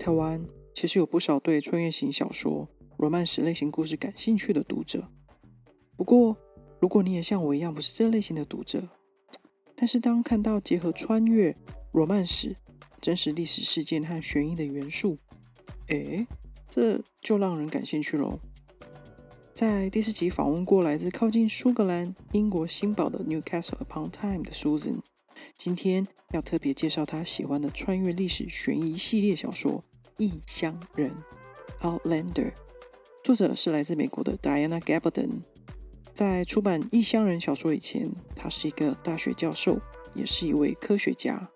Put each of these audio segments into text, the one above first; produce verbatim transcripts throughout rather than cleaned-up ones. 台湾其实有不少对穿越型小说、罗曼史类型故事感兴趣的读者。不过，如果你也像我一样不是这类型的读者，但是当看到结合穿越、罗曼史、真实历史事件和悬疑的元素，诶，这就让人感兴趣咯。在第四集访问过来自靠近苏格兰、英国新堡的 Newcastle upon Tyne 的 Susan， 今天要特别介绍她喜欢的穿越历史悬疑系列小说《异乡人》 Outlander， 作者是来自美国的 Diana Gabaldon。在出版《异乡人》小说以前，她是一个大学教授，也是一位科学家。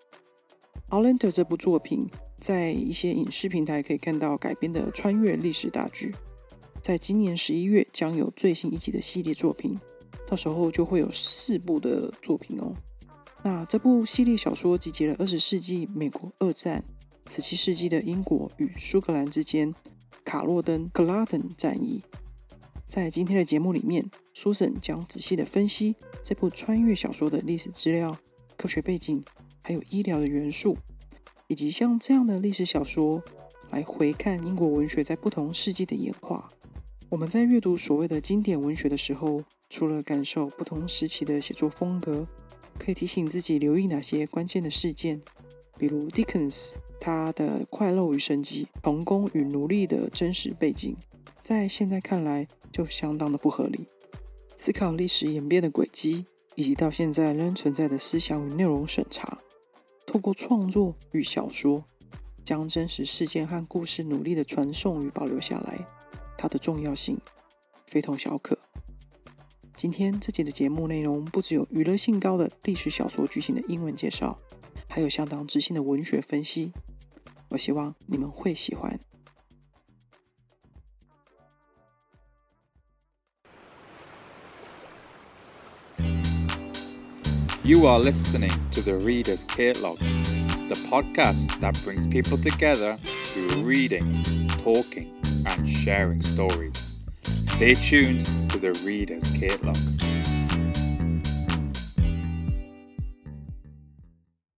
Outlander 这部作品在一些影视平台可以看到改编的穿越历史大剧，在今年十一月将有最新一集的系列作品，到时候就会有四部的作品哦。那这部系列小说集结了二十世纪美国二战、十七世纪的英国与苏格兰之间卡洛登 Culloden 战役。在今天的节目里面， Susan 将仔细的分析这部穿越小说的历史资料、科学背景，还有医疗的元素，以及像这样的历史小说来回看英国文学在不同世纪的演化。我们在阅读所谓的经典文学的时候，除了感受不同时期的写作风格，可以提醒自己留意哪些关键的事件，比如 Dickens 他的快乐与生机、童工与奴隶的真实背景，在现在看来就相当的不合理。思考历史演变的轨迹，以及到现在仍存在的思想与内容审查，透过创作与小说，将真实事件和故事努力的传颂与保留下来，它的重要性非同小可。今天这集的节目内容不只有娱乐性高的历史小说剧情的英文介绍，还有相当知性的文学分析，我希望你们会喜欢。You are listening to the Reader's Catalog, the podcast that brings people together through reading, talking, and sharing stories. Stay tuned to the Reader's Catalog.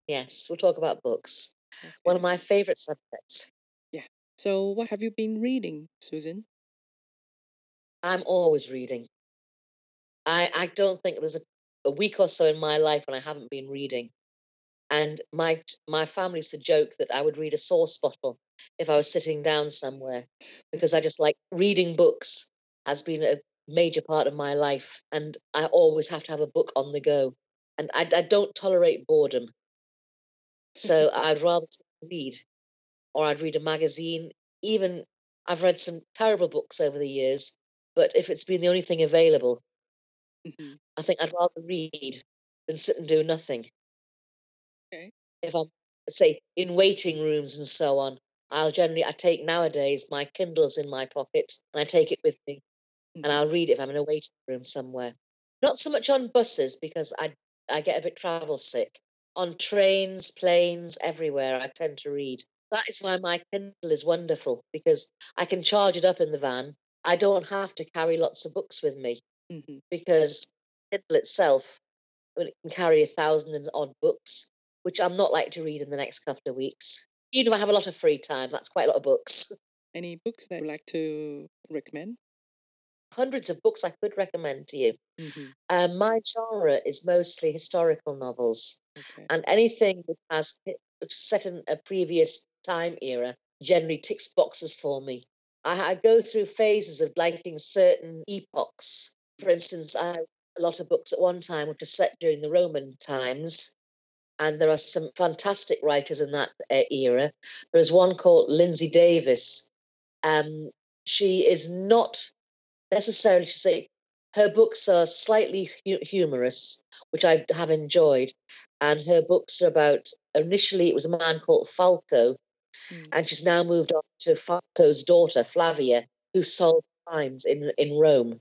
Yes, we'll talk about books. Okay. One of my favorite subjects. Yeah. So what have you been reading, Susan? I'm always reading. I, I don't think there's a a week or so in my life when I haven't been reading. And my my family used to joke that I would read a sauce bottle if I was sitting down somewhere, because I just like reading books has been a major part of my life. And I always have to have a book on the go. And I, I don't tolerate boredom. So I'd rather read, or I'd read a magazine. Even I've read some terrible books over the years, but if it's been the only thing available, mm-hmm. I think I'd rather read than sit and do nothing. Okay. If I'm, say, in waiting rooms and so on, I'll generally, I take nowadays my Kindles in my pocket and I take it with me, mm-hmm. and I'll read it if I'm in a waiting room somewhere. Not so much on buses because I I get a bit travel sick. On trains, planes, everywhere I tend to read. That is why my Kindle is wonderful, because I can charge it up in the van. I don't have to carry lots of books with me. Mm-hmm. Because Kindle itself, well, it can carry a thousand and odd books, which I'm not like to read in the next couple of weeks. You know, I have a lot of free time. That's quite a lot of books. Any books that you'd like to recommend? Hundreds of books I could recommend to you. Mm-hmm. Uh, my genre is mostly historical novels, okay. and anything that has set in a previous time era generally ticks boxes for me. I, I go through phases of liking certain epochs. For instance, I have a lot of books at one time which are set during the Roman times, and there are some fantastic writers in that era. There is one called Lindsay Davis. Um, she is not necessarily, to say, her books are slightly hu- humorous, which I have enjoyed, and her books are about, initially it was a man called Falco, mm. and she's now moved on to Falco's daughter, Flavia, who solved crimes in, in Rome.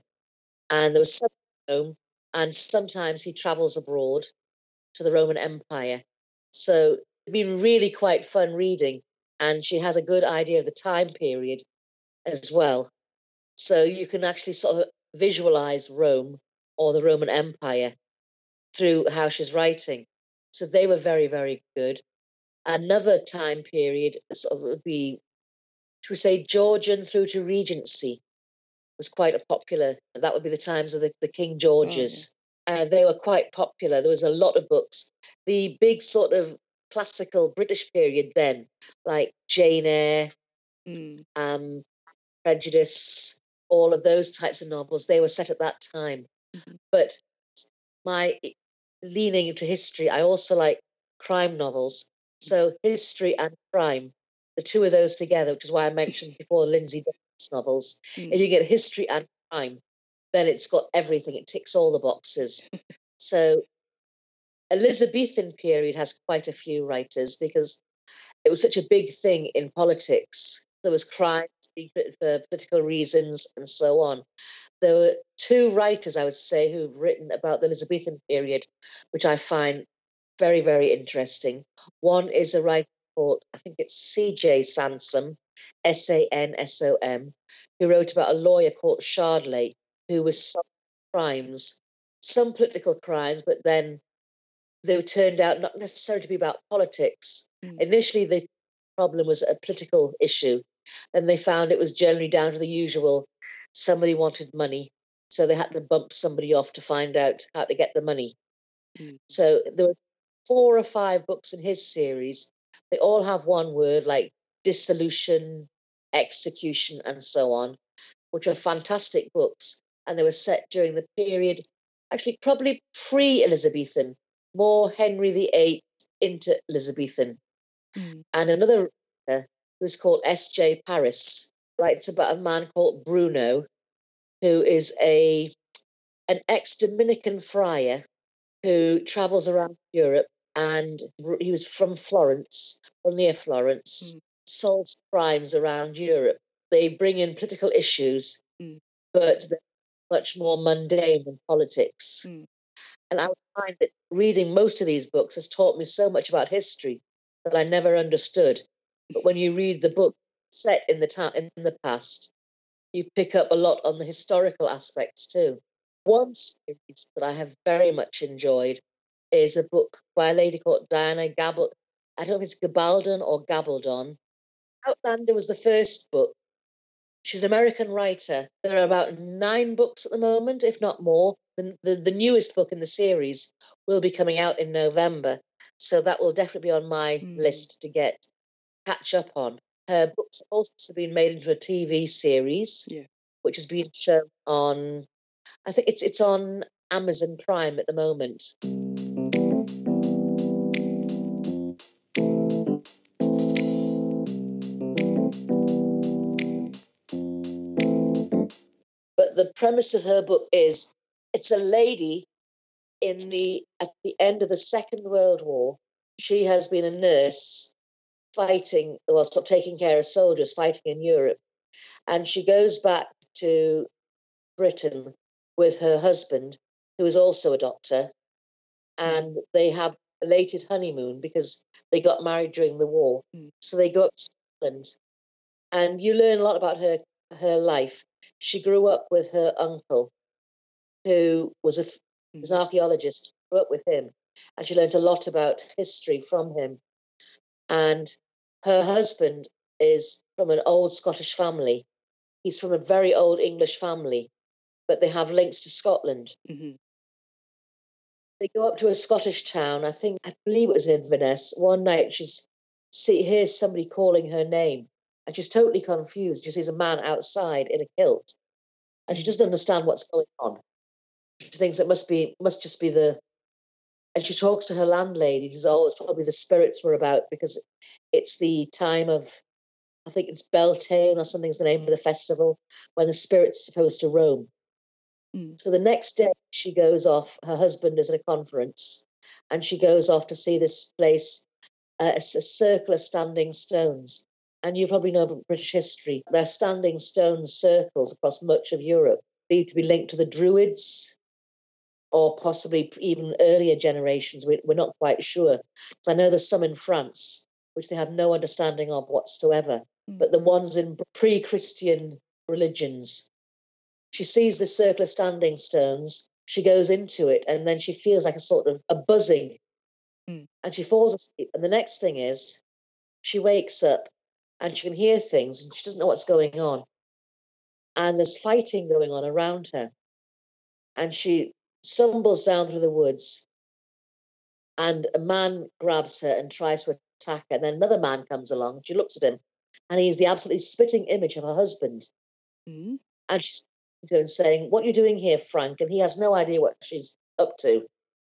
And there was some Rome, and sometimes he travels abroad to the Roman Empire. So it's been really quite fun reading, and she has a good idea of the time period as well. So you can actually sort of visualize Rome or the Roman Empire through how she's writing. So they were very, very good. Another time period sort of would be shall we say, Georgian through to Regency was quite a popular. That would be the times of the, the King Georges. Mm. Uh, they were quite popular. There was a lot of books. The big sort of classical British period then, like Jane Eyre, mm. um, Prejudice, all of those types of novels, they were set at that time. Mm-hmm. But my leaning into history, I also like crime novels. So history and crime, the two of those together, which is why I mentioned before Lindsay Davis novels. Mm. If you get history and crime, then it's got everything. It ticks all the boxes. So Elizabethan period has quite a few writers because it was such a big thing in politics. There was crime for political reasons and so on. There were two writers, I would say, who've written about the Elizabethan period, which I find very, very interesting. One is a writer called, I think it's C J Sansom, S A N S O M, who wrote about a lawyer called Shardlake, who was solving crimes, some political crimes, but then they turned out not necessarily to be about politics. Mm. Initially, the problem was a political issue, and they found it was generally down to the usual. Somebody wanted money, so they had to bump somebody off to find out how to get the money. Mm. So there were four or five books in his series. They all have one word, like dissolution, execution, and so on, which are fantastic books. And they were set during the period, actually probably pre-Elizabethan, more Henry the Eighth into Elizabethan. Mm. And another writer who's called S J Paris writes about a man called Bruno, who is a an ex-Dominican friar who travels around Europe, and he was from Florence, or near Florence, mm. solves crimes around Europe. They bring in political issues, mm. but they're much more mundane than politics. Mm. And I find that reading most of these books has taught me so much about history that I never understood. But when you read the book set in the ta- in the past, you pick up a lot on the historical aspects too. One series that I have very much enjoyed is a book by a lady called Diana Gabaldon. I don't know if it's Gabaldon or Gabaldon. Outlander was the first book. She's an American writer. There are about nine books at the moment, if not more. The, the, the newest book in the series will be coming out in November. So that will definitely be on my mm. list to get catch up on. Her books have also been made into a T V series, yeah. which has been shown on, I think it's it's on Amazon Prime at the moment. But the premise of her book is it's a lady in the at the end of the Second World War. She has been a nurse fighting, well, sort of taking care of soldiers fighting in Europe, and she goes back to Britain with her husband, who is also a doctor, and they have a belated honeymoon because they got married during the war. Mm. So they go up to Scotland, and you learn a lot about her her life. She grew up with her uncle, who was, a, mm. was an archaeologist. She grew up with him, and she learned a lot about history from him. And her husband is from an old Scottish family. He's from a very old English family, but they have links to Scotland. Mm-hmm. They go up to a Scottish town. I think, I believe it was in Inverness. One night she's see hears somebody calling her name, and she's totally confused. She sees a man outside in a kilt, and she doesn't understand what's going on. She thinks it must be must just be the. And she talks to her landlady. She's oh, it's probably the spirits we're about, because it's the time of, I think it's Beltane or something's the name of the festival when the spirits are supposed to roam. So the next day she goes off, her husband is at a conference, and she goes off to see this place, uh, it's a circle of standing stones. And you probably know about British history. There are standing stone circles across much of Europe, be to be linked to the Druids or possibly even earlier generations. We, we're not quite sure. I know there's some in France, which they have no understanding of whatsoever, mm. but the ones in pre-Christian religions. She sees this circle of standing stones. She goes into it, and then she feels like a sort of a buzzing. Mm. And she falls asleep. And the next thing is she wakes up and she can hear things and she doesn't know what's going on. And there's fighting going on around her. And she stumbles down through the woods and a man grabs her and tries to attack her. And then another man comes along. She looks at him and he's the absolutely spitting image of her husband. Mm-hmm. And she's and saying, what are you doing here, Frank? And he has no idea what she's up to.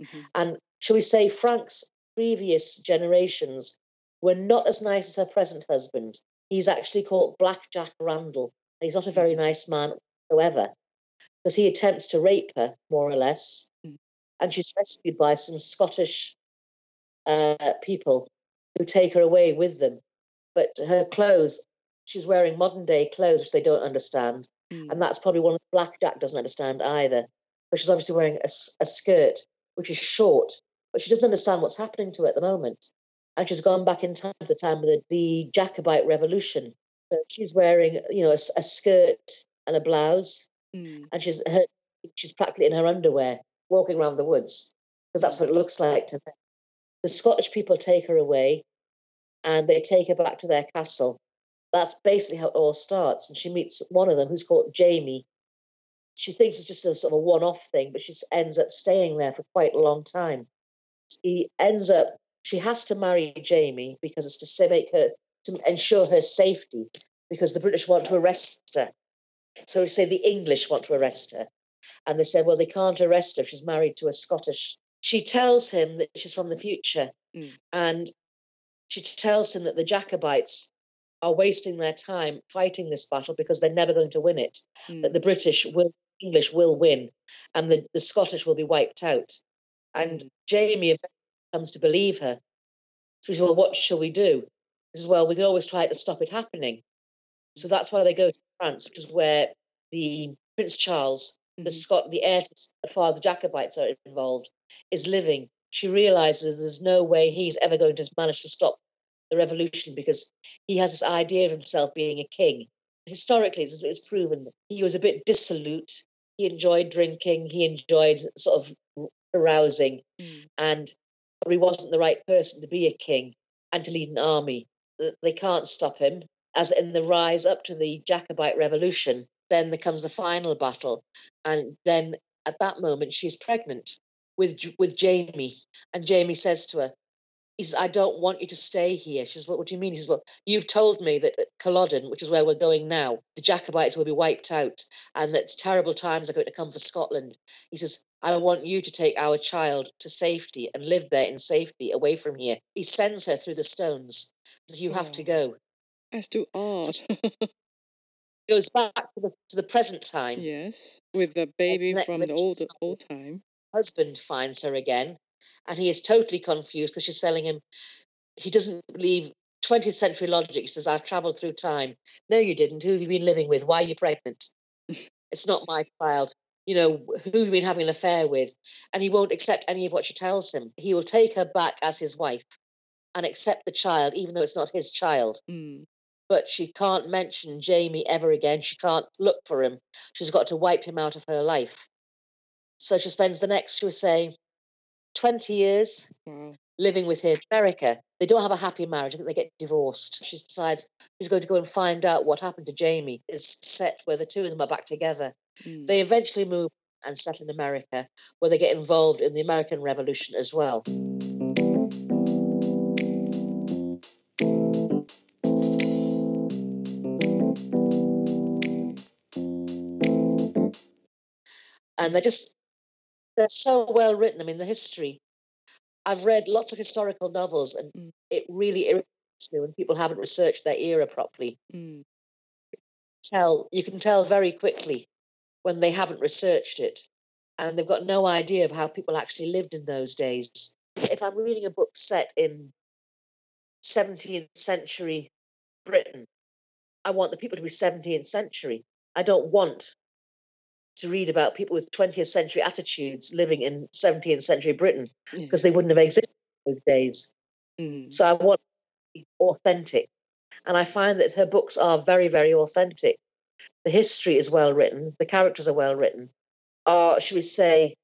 Mm-hmm. And shall we say, Frank's previous generations were not as nice as her present husband. He's actually called Black Jack Randall. And he's not a very nice man whatsoever, because he attempts to rape her, more or less. Mm-hmm. And she's rescued by some Scottish uh, people who take her away with them. But her clothes, she's wearing modern-day clothes, which they don't understand. Mm. And that's probably one that Black Jack doesn't understand either. But she's obviously wearing a, a skirt, which is short, but she doesn't understand what's happening to her at the moment. And she's gone back in time to the time of the, the Jacobite Revolution. But she's wearing, you know, a, a skirt and a blouse, mm. and she's her, she's practically in her underwear, walking around the woods, because that's what it looks like to them. The Scottish people take her away, and they take her back to their castle. That's basically how it all starts. And she meets one of them who's called Jamie. She thinks it's just a sort of a one-off thing, but she ends up staying there for quite a long time. She ends up, she has to marry Jamie because it's to make her, to ensure her safety, because the British want to arrest her. So we say the English want to arrest her. And they said, well, they can't arrest her if she's married to a Scottish. She tells him that she's from the future. Mm. And she tells him that the Jacobites are wasting their time fighting this battle because they're never going to win it. Mm. That the British will, English will win, and the, the Scottish will be wiped out. And mm. Jamie comes to believe her. So he says, well, what shall we do? He says, well, we can always try to stop it happening. So that's why they go to France, which is where the Prince Charles, mm. the Scot, the heir to the father, the Jacobites are involved, is living. She realises there's no way he's ever going to manage to stop the revolution, because he has this idea of himself being a king. Historically, it's, it's proven he was a bit dissolute. He enjoyed drinking. He enjoyed sort of carousing, mm. and he wasn't the right person to be a king and to lead an army. They can't stop him. As in the rise up to the Jacobite Revolution, then there comes the final battle, and then at that moment she's pregnant with with Jamie, and Jamie says to her, he says, I don't want you to stay here. She says, what, what do you mean? He says, well, you've told me that Culloden, which is where we're going now, the Jacobites will be wiped out and that terrible times are going to come for Scotland. He says, I want you to take our child to safety and live there in safety, away from here. He sends her through the stones. He says, you oh, have to go. That's too odd. Goes back to the, to the present time. Yes, with the baby and from the, the old, old time. Husband finds her again. And he is totally confused because she's telling him he doesn't believe twentieth century logic. He says, I've travelled through time. No, you didn't. Who have you been living with? Why are you pregnant? It's not my child. You know, who have you been having an affair with? And he won't accept any of what she tells him. He will take her back as his wife and accept the child, even though it's not his child. Mm. But she can't mention Jamie ever again. She can't look for him. She's got to wipe him out of her life. So she spends the next, she was saying, twenty years mm. living with him in America. They don't have a happy marriage. I think they get divorced. She decides she's going to go and find out what happened to Jamie. It's set where the two of them are back together. Mm. They eventually move and settle in America, where they get involved in the American Revolution as well. And they're just They're so well written. I mean, the history. I've read lots of historical novels, and mm. it really irritates me when people haven't researched their era properly. Mm. Tell you can tell very quickly when they haven't researched it, and they've got no idea of how people actually lived in those days. If I'm reading a book set in seventeenth century Britain, I want the people to be seventeenth century. I don't want to read about people with twentieth century attitudes living in seventeenth century Britain, because mm. they wouldn't have existed in those days. Mm. So I want to be authentic. And I find that her books are very, very authentic. The history is well written. The characters are well written, are, should we say,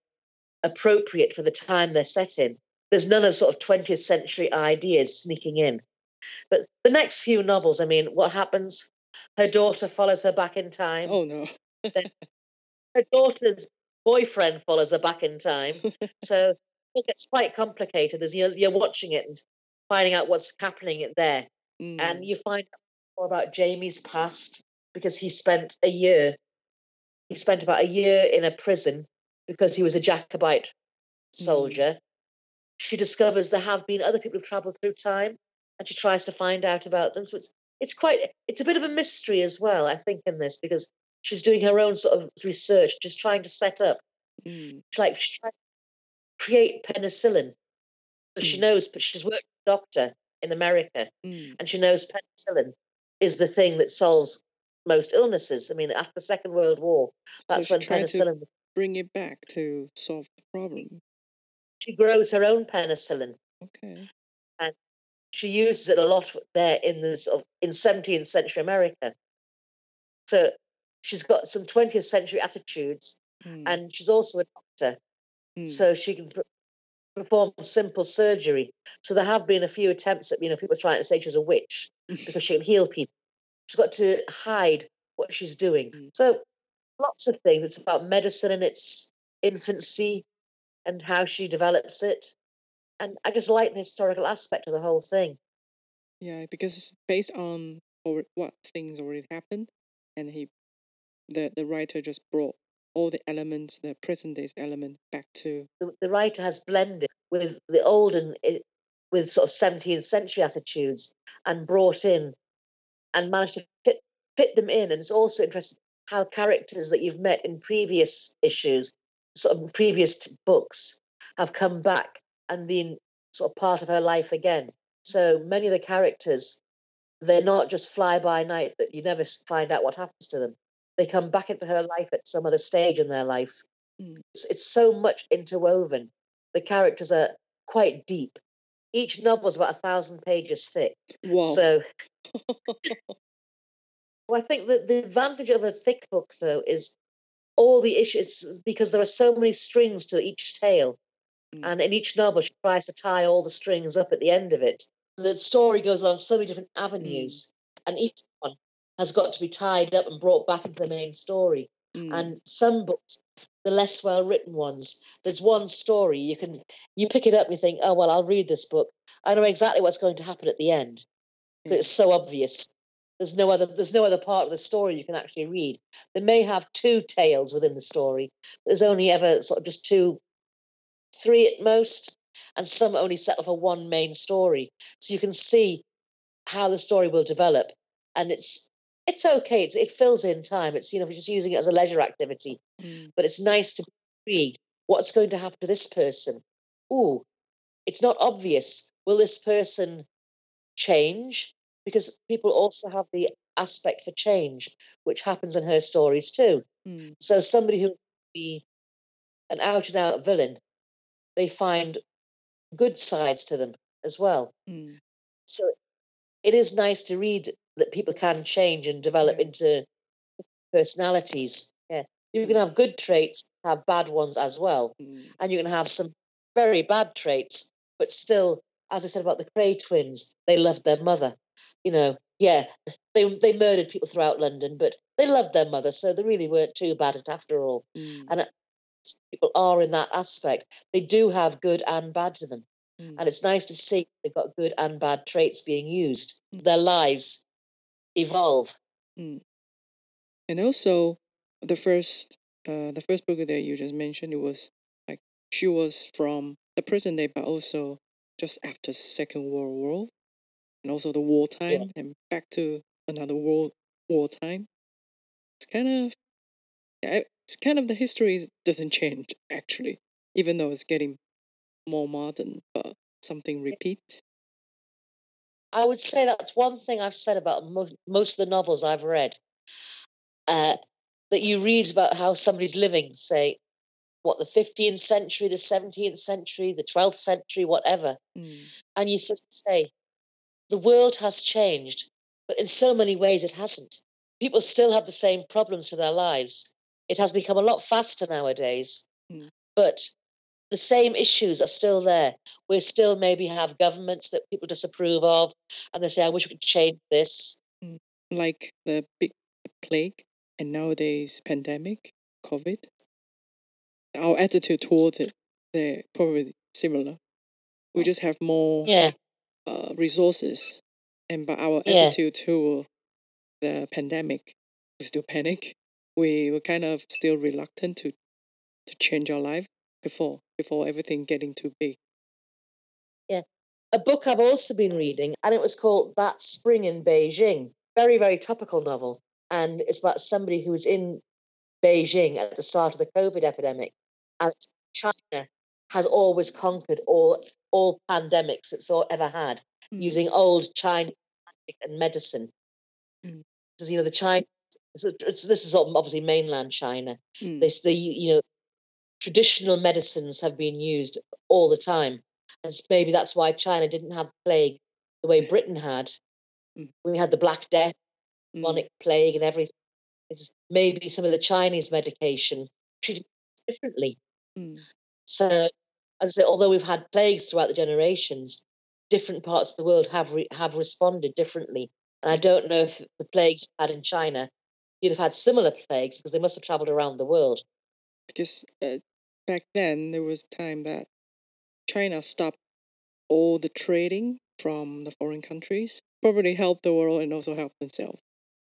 appropriate for the time they're set in. There's none of sort of twentieth century ideas sneaking in. But the next few novels, I mean, what happens? Her daughter follows her back in time. Oh, no. Then her daughter's boyfriend follows her back in time. So it gets quite complicated as you're, you're watching it and finding out what's happening there. Mm. And you find out more about Jamie's past because he spent a year. He spent about a year in a prison because he was a Jacobite soldier. Mm. She discovers there have been other people who've travelled through time, and she tries to find out about them. So it's it's quite it's a bit of a mystery as well, I think, in this, because she's doing her own sort of research, just trying to set up, mm. like she tries to create penicillin. So mm. she knows, but she's worked with a doctor in America, mm. and she knows penicillin is the thing that solves most illnesses. I mean, after the Second World War, that's so when penicillin. To bring it back to solve the problem. She grows her own penicillin. Okay. And she uses it a lot there in the sort of, in seventeenth century America. So she's got some twentieth century attitudes, mm. and she's also a doctor. Mm. So she can pr- perform simple surgery. So there have been a few attempts at, you know, people trying to say she's a witch because she can heal people. She's got to hide what she's doing. Mm. So lots of things. It's about medicine in its infancy, and how she develops it. And I just like the historical aspect of the whole thing. Yeah, because it's based on or what things already happened, and he, the, the writer just brought all the elements, the present day's element, back to... The, the writer has blended with the old and it, with sort of seventeenth century attitudes and brought in and managed to fit, fit them in. And it's also interesting how characters that you've met in previous issues, sort of previous books, have come back and been sort of part of her life again. So many of the characters, they're not just fly by night that you never find out what happens to them. They come back into her life at some other stage in their life. Mm. It's, it's so much interwoven. The characters are quite deep. Each novel is about a thousand pages thick. Wow. So well, I think that the advantage of a thick book, though, is all the issues, because there are so many strings to each tale, mm. and in each novel she tries to tie all the strings up at the end of it. The story goes along so many different avenues, mm. and each one has got to be tied up and brought back into the main story. Mm. And some books, the less well-written ones, there's one story you can you pick it up and you think, oh, well, I'll read this book. I know exactly what's going to happen at the end. Mm. It's so obvious. There's no other. There's no other part of the story you can actually read. They may have two tales within the story, but there's only ever sort of just two, three at most, and some only settle for one main story. So you can see how the story will develop, and it's it's okay. It's, it fills in time. It's, you know, we're just using it as a leisure activity, mm. but it's nice to read what's going to happen to this person. Ooh, it's not obvious. Will this person change? Because people also have the aspect for change, which happens in her stories too. Mm. So somebody who would be an out-and-out villain, they find good sides to them as well. Mm. So it is nice to read that people can change and develop yeah. into personalities. Yeah. You can have good traits, have bad ones as well. Mm. And you can have some very bad traits, but still, as I said about the Kray twins, they loved their mother. You know, yeah, they they murdered people throughout London, but they loved their mother, so they really weren't too bad at after all. Mm. And people are in that aspect. They do have good and bad to them. Mm. And it's nice to see they've got good and bad traits being used. Mm. Their lives evolve. Mm. And also, the first uh, the first book that you just mentioned, it was like she was from the present day, but also just after Second World War. And also the wartime, yeah. and back to another world wartime. It's kind of, yeah, it's kind of the history doesn't change actually, even though it's getting more modern, but something repeats. I would say that's one thing I've said about mo- most of the novels I've read. Uh, that you read about how somebody's living, say, what, the fifteenth century, the seventeenth century, the twelfth century, whatever, mm. and you sort of say, the world has changed, but in so many ways it hasn't. People still have the same problems to their lives. It has become a lot faster nowadays, mm. but the same issues are still there. We still maybe have governments that people disapprove of, and they say, I wish we could change this. Like the big plague and nowadays pandemic, COVID. Our attitude towards it, they're probably similar. We just have more yeah. uh, resources. And but our attitude yeah. to the pandemic, we still panic. We were kind of still reluctant to, to change our life before, before everything getting too big. Yeah. A book I've also been reading, and it was called That Spring in Beijing. Very, very topical novel. And it's about somebody who was in Beijing at the start of the COVID epidemic. And China has always conquered all, all pandemics it's all ever had. Mm. Using old Chinese magic and medicine. Mm. Because, you know, the China, this is obviously mainland China. Mm. This, the, you know, traditional medicines have been used all the time. And maybe that's why China didn't have plague the way Britain had. Mm. We had the Black Death, mm. chronic plague and everything. It's maybe some of the Chinese medication treated differently. Mm. So, as I say, although we've had plagues throughout the generations, different parts of the world have re- have responded differently. And I don't know if the plagues you had in China, you'd have had similar plagues because they must have travelled around the world. Because uh, back then, there was time that China stopped all the trading from the foreign countries, probably helped the world and also helped themselves.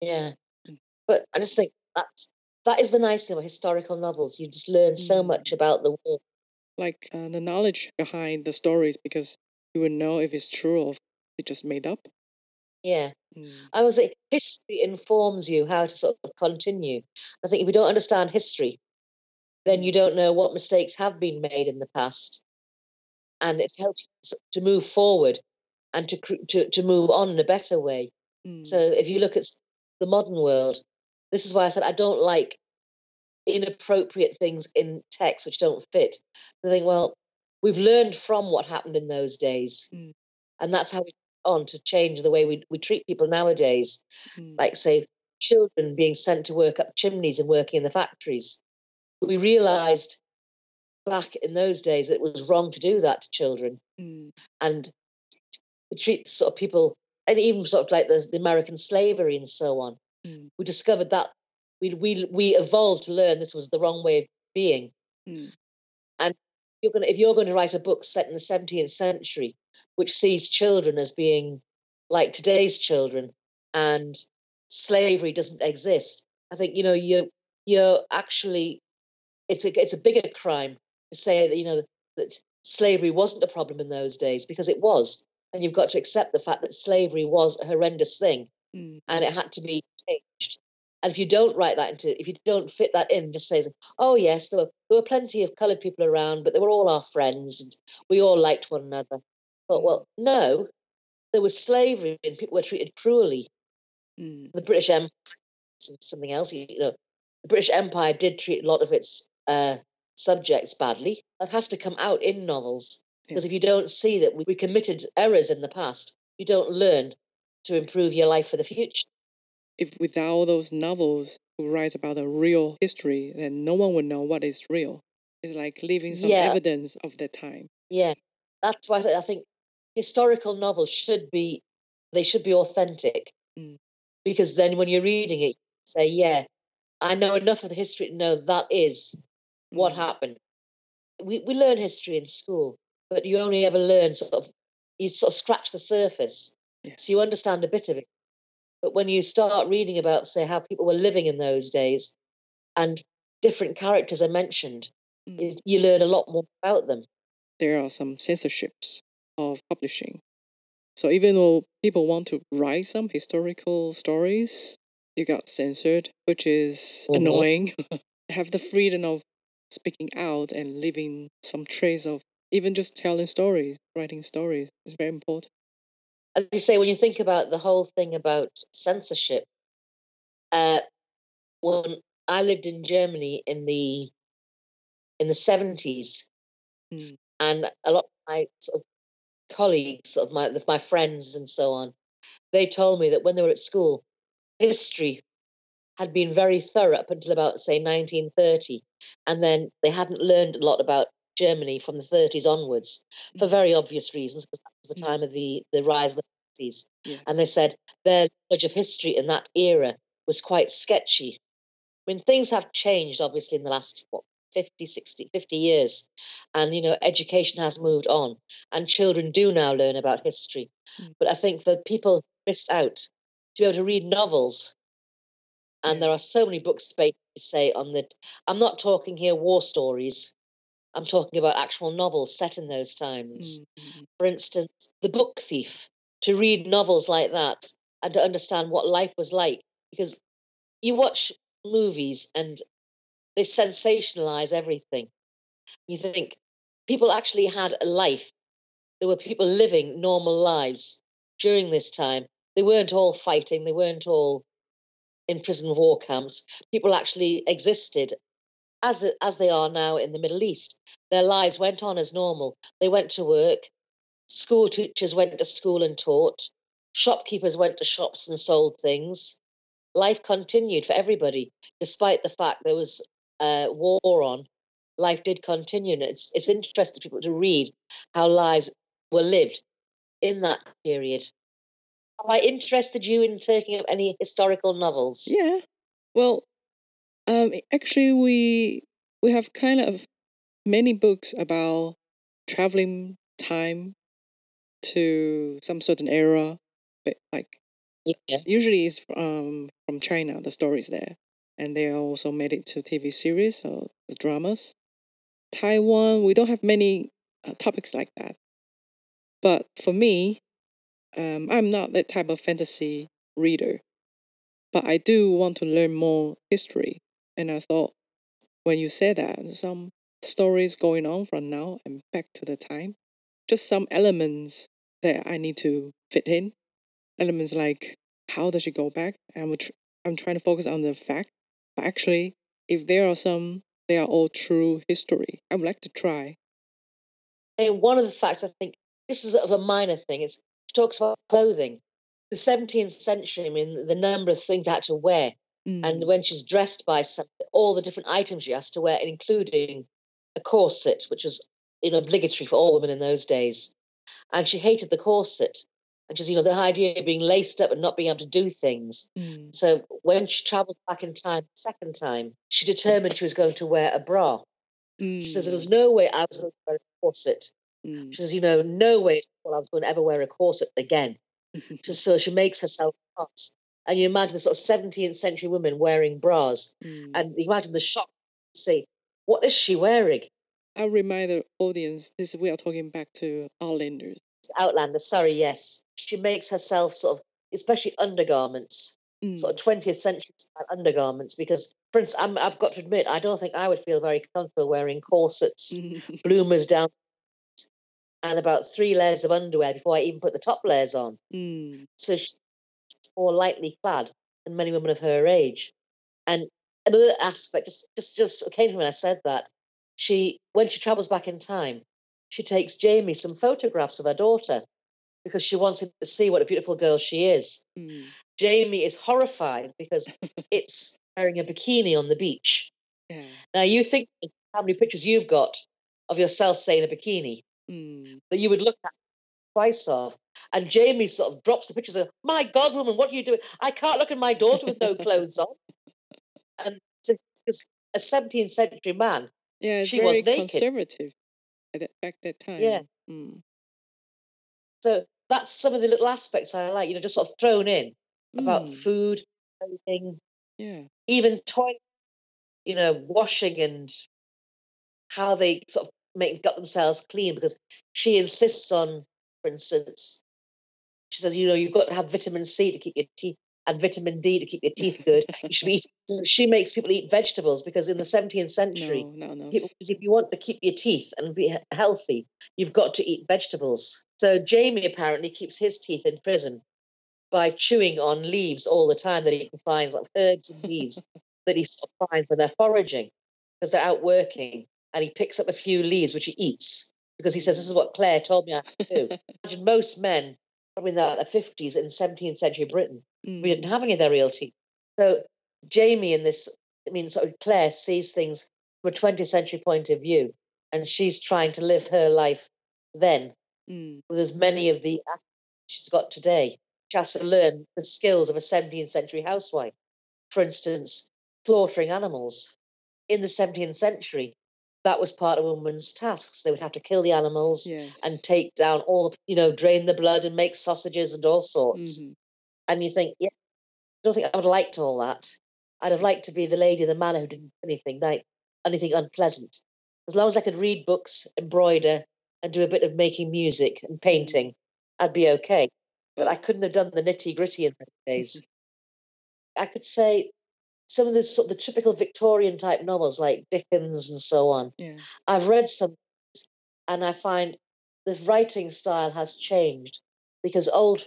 Yeah. Mm. But I just think that's, that is the nice thing about historical novels. You just learn mm. so much about the world. Like uh, the knowledge behind the stories, because you would know if it's true or if it's just made up. Yeah. Mm. I was like, history informs you how to sort of continue. I think if you don't understand history, then you don't know what mistakes have been made in the past. And it helps you to move forward and to to, to move on in a better way. Mm. So if you look at the modern world, this is why I said I don't like inappropriate things in text which don't fit. I think, well, we've learned from what happened in those days. Mm. And that's how we go on to change the way we, we treat people nowadays. Mm. Like, say, children being sent to work up chimneys and working in the factories. We realised back in those days that it was wrong to do that to children. Mm. And we treat sort of people, and even sort of like the, the American slavery and so on. Mm. We discovered that we, we we evolved to learn this was the wrong way of being. Mm. And you're gonna, if you're going to write a book set in the seventeenth century, which sees children as being like today's children and slavery doesn't exist, I think, you know, you're, you're actually... It's a, it's a bigger crime to say that, you know, that slavery wasn't a problem in those days, because it was. And you've got to accept the fact that slavery was a horrendous thing mm. and it had to be changed. And if you don't write that into, if you don't fit that in, just say, oh, yes, there were, there were plenty of coloured people around, but they were all our friends and we all liked one another. But, well, no, there was slavery and people were treated cruelly. Mm. The British Empire, something else, you know, the British Empire did treat a lot of its Uh, subjects badly. That has to come out in novels, because yeah. if you don't see that we committed errors in the past, you don't learn to improve your life for the future. If without those novels who write about a real history, then no one would know what is real. It's like leaving some yeah. evidence of the time. Yeah, that's why I think historical novels should be, they should be authentic, mm. because then when you're reading it, you say, yeah, I know enough of the history to know that is what happened. We we learn history in school, but you only ever learn sort of, you sort of scratch the surface. Yeah. So you understand a bit of it. But when you start reading about, say, how people were living in those days and different characters are mentioned, mm. you, you learn a lot more about them. There are some censorships of publishing. So even though people want to write some historical stories, you got censored, which is mm-hmm. annoying. Have the freedom of speaking out and leaving some trace of even just telling stories, writing stories is very important. As you say, when you think about the whole thing about censorship, uh, when I lived in Germany in the in the seventies, mm. and a lot of my sort of colleagues, sort of my my friends and so on, they told me that when they were at school, history had been very thorough up until about, say, nineteen thirty, and then they hadn't learned a lot about Germany from the thirties onwards, for very obvious reasons, because that was the time of the, the rise of the fifties. Yeah. And they said their knowledge of history in that era was quite sketchy. I mean, things have changed, obviously, in the last, what, fifty, sixty, fifty years. And, you know, education has moved on. And children do now learn about history. Mm. But I think that people missed out to be able to read novels. And yeah. there are so many books, basically, say, on the... I'm not talking here war stories. I'm talking about actual novels set in those times. Mm-hmm. For instance, The Book Thief, to read novels like that and to understand what life was like. Because you watch movies and they sensationalize everything. You think people actually had a life. There were people living normal lives during this time. They weren't all fighting. They weren't all in prison war camps. People actually existed. As, the, as they are now in the Middle East, their lives went on as normal. They went to work. School teachers went to school and taught. Shopkeepers went to shops and sold things. Life continued for everybody, despite the fact there was uh, war on. Life did continue. And it's, it's interesting for people to read how lives were lived in that period. Am I interested you in taking up any historical novels? Yeah, well... Um, actually, we we have kind of many books about traveling time to some certain era, but like yeah. it's usually it's from from China. The stories there, and they also made it to T V series or the dramas. Taiwan, we don't have many uh, topics like that. But for me, um, I'm not that type of fantasy reader, but I do want to learn more history. And I thought, when you said that, some stories going on from now and back to the time, just some elements that I need to fit in. Elements like, how does she go back? I'm, tr- I'm trying to focus on the fact, but actually, if there are some, they are all true history. I would like to try. And one of the facts, I think, this is a minor thing, it's, she talks about clothing. The seventeenth century, I mean, the number of things I had to wear. Mm. And when she's dressed by some, all the different items she has to wear, including a corset, which was, you know, obligatory for all women in those days. And she hated the corset, and just, you know, the idea of being laced up and not being able to do things. Mm. So when she travelled back in time, the second time, she determined she was going to wear a bra. Mm. She says, there was no way I was going to wear a corset. Mm. She says, you know, no way I was going to ever wear a corset again. So she makes herself hot. And you imagine the sort of seventeenth century women wearing bras. Mm. And you imagine the shock to see, what is she wearing? I'll remind the audience, this we are talking back to Outlanders. Outlander, sorry, yes. She makes herself sort of, especially undergarments, mm. sort of twentieth century style undergarments. Because, for instance, I'm, I've got to admit, I don't think I would feel very comfortable wearing corsets, bloomers down, and about three layers of underwear before I even put the top layers on. Mm. So she's more lightly clad than many women of her age. And another aspect, just just, just came to me when I said that, she, when she travels back in time, she takes Jamie some photographs of her daughter because she wants him to see what a beautiful girl she is. Mm. Jamie is horrified because it's wearing a bikini on the beach. Yeah. Now, you think how many pictures you've got of yourself, say, in a bikini. Mm. That you would look at twice of. And Jamie sort of drops the pictures and, my God, woman, what are you doing? I can't look at my daughter with no clothes on. And as a seventeenth century man, yeah, she was naked. Conservative at that, back that time. Yeah. Mm. So that's some of the little aspects I like, you know, just sort of thrown in mm. about food, clothing, yeah, even toilet, you know, washing and how they sort of make got themselves clean, because she insists on, for instance, she says, you know, you've got to have vitamin C to keep your teeth and vitamin D to keep your teeth good. You should be eating. She makes people eat vegetables because in the seventeenth century, no, no, no. People, if you want to keep your teeth and be healthy, you've got to eat vegetables. So Jamie apparently keeps his teeth in prison by chewing on leaves all the time that he finds, like herbs and leaves that he finds when they're foraging because they're out working. And he picks up a few leaves, which he eats, because he says, this is what Claire told me I have to do. Imagine most men, probably in the fifties in seventeenth century Britain, mm. we didn't have any of their real teeth. So Jamie in this, I mean, sort of Claire sees things from a twentieth century point of view. and she's trying to live her life then mm. with as many of the actions she's got today. She has to learn the skills of a seventeenth century housewife. For instance, slaughtering animals. In the seventeenth century, that was part of a woman's tasks. They would have to kill the animals yeah. and take down all, you know, drain the blood and make sausages and all sorts. Mm-hmm. And you think, yeah, I don't think I would have liked all that. I'd have liked to be the lady, the man who didn't do anything, like anything unpleasant. As long as I could read books, embroider, and do a bit of making music and painting, I'd be okay. But I couldn't have done the nitty-gritty in those days. I could say some of the sort of the typical Victorian-type novels like Dickens and so on. Yeah. I've read some, and I find the writing style has changed because old,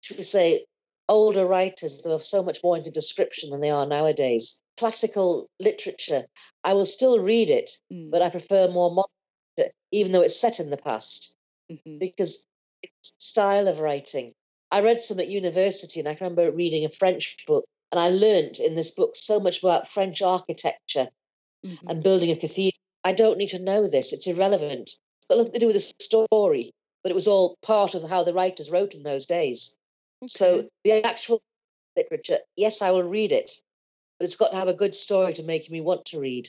should we say, older writers are so much more into description than they are nowadays. Classical literature, I will still read it, mm. but I prefer more modern, even though it's set in the past, mm-hmm. because it's style of writing. I read some at university, and I can remember reading a French book, and I learnt in this book so much about French architecture mm-hmm. and building a cathedral. I don't need to know this. It's irrelevant. It's got nothing to do with the story, but it was all part of how the writers wrote in those days. Okay. So the actual literature, yes, I will read it, but it's got to have a good story to make me want to read.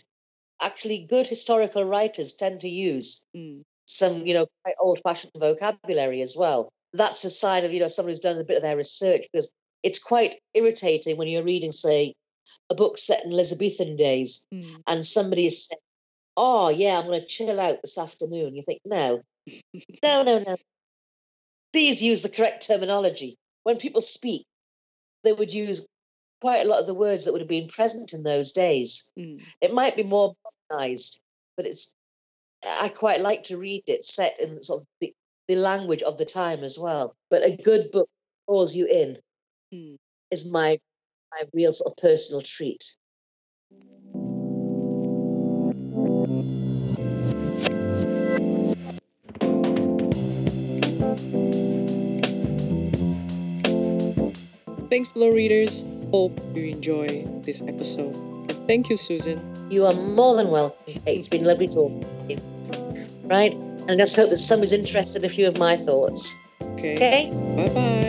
Actually, good historical writers tend to use mm. some, you know, quite old-fashioned vocabulary as well. That's a sign of, you know, someone who's done a bit of their research, because it's quite irritating when you're reading, say, a book set in Elizabethan days mm. and somebody is saying, oh, yeah, I'm going to chill out this afternoon. You think, no, no, no, no. Please use the correct terminology. When people speak, they would use quite a lot of the words that would have been present in those days. Mm. It might be more modernized, but it's, I quite like to read it set in sort of the, the language of the time as well. But a good book draws you in mm. is my, my real sort of personal treat. Thanks, Flow Readers. Hope you enjoy this episode. And thank you, Susan. You are more than welcome. It's been lovely talking to you. Right? And I just hope that somebody's interested in a few of my thoughts. Okay. Okay? Bye-bye.